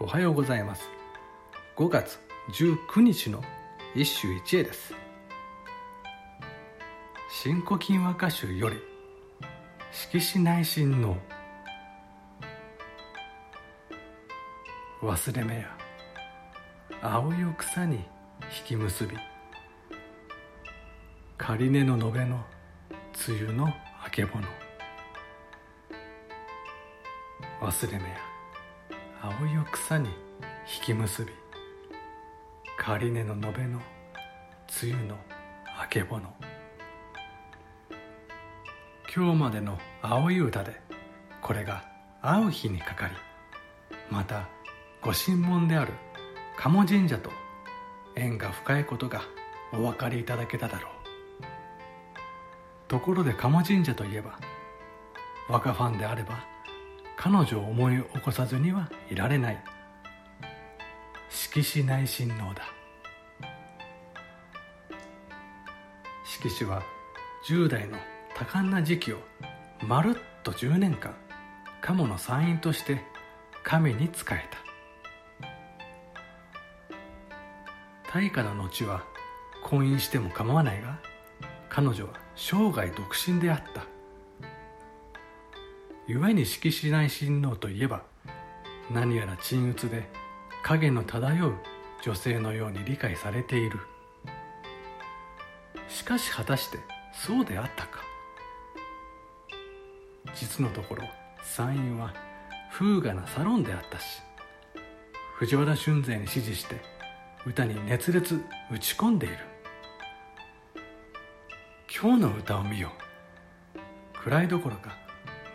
おはようございます。5月19日の一首一会です。新古今和歌集より色紙内親王。忘れ目や青い草に引き結び、仮根の延べの梅雨の明けぼの。忘れ目や青い草に引き結び、仮根の延べの梅雨の明けぼの。今日までの青い歌で、これが会う日にかかり、またご神門である鴨神社と縁が深いことがお分かりいただけただろう。ところで鴨神社といえば、和歌ファンであれば彼女を思い起こさずにはいられない色紙内親王だ。色紙は10代の多感な時期をまるっと10年間鴨の参院として神に仕えた。大化の後は婚姻しても構わないが、彼女は生涯独身であった。故に色紙内親王といえば、何やら沈鬱で影の漂う女性のように理解されている。しかし果たしてそうであったか。実のところ山院は風雅なサロンであったし、藤原俊成に師事して歌に熱烈打ち込んでいる。今日の歌を見よ。暗いどころか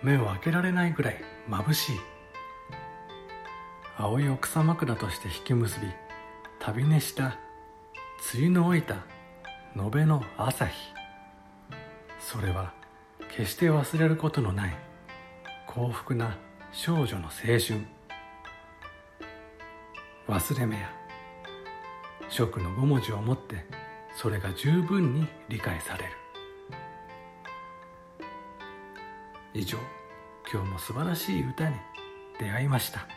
目を開けられないぐらい眩しい。青い草枕として引き結び、旅寝した梅雨の老いた延べの朝日。それは決して忘れることのない幸福な少女の青春。忘れ目や食の5文字をもって、それが十分に理解される。以上、今日も素晴らしい歌に出会いました。